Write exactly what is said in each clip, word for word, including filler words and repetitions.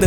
the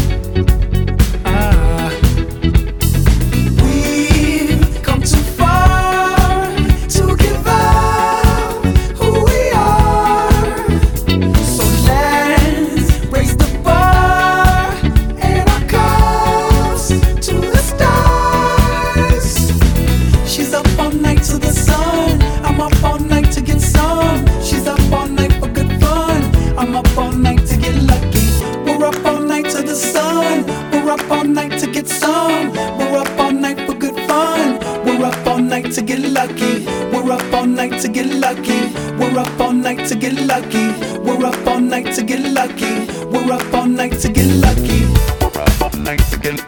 To get lucky, we're up all night to get lucky. We're up all night to get lucky. We're up all night to get lucky. We're up all night to get lucky. We're up all night to get.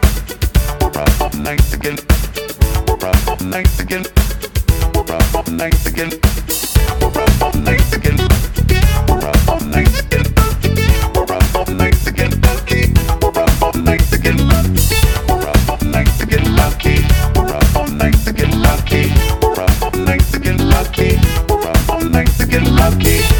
We're up all night to get. We're up all night to get. We're up all night to get. We're up all night to get. We're up all night to get. We're up all night to get lucky. We're up all night to get lucky. We're up all night to get lucky. We're up all night to get lucky. We're up all night to get lucky. We're up all night to get lucky.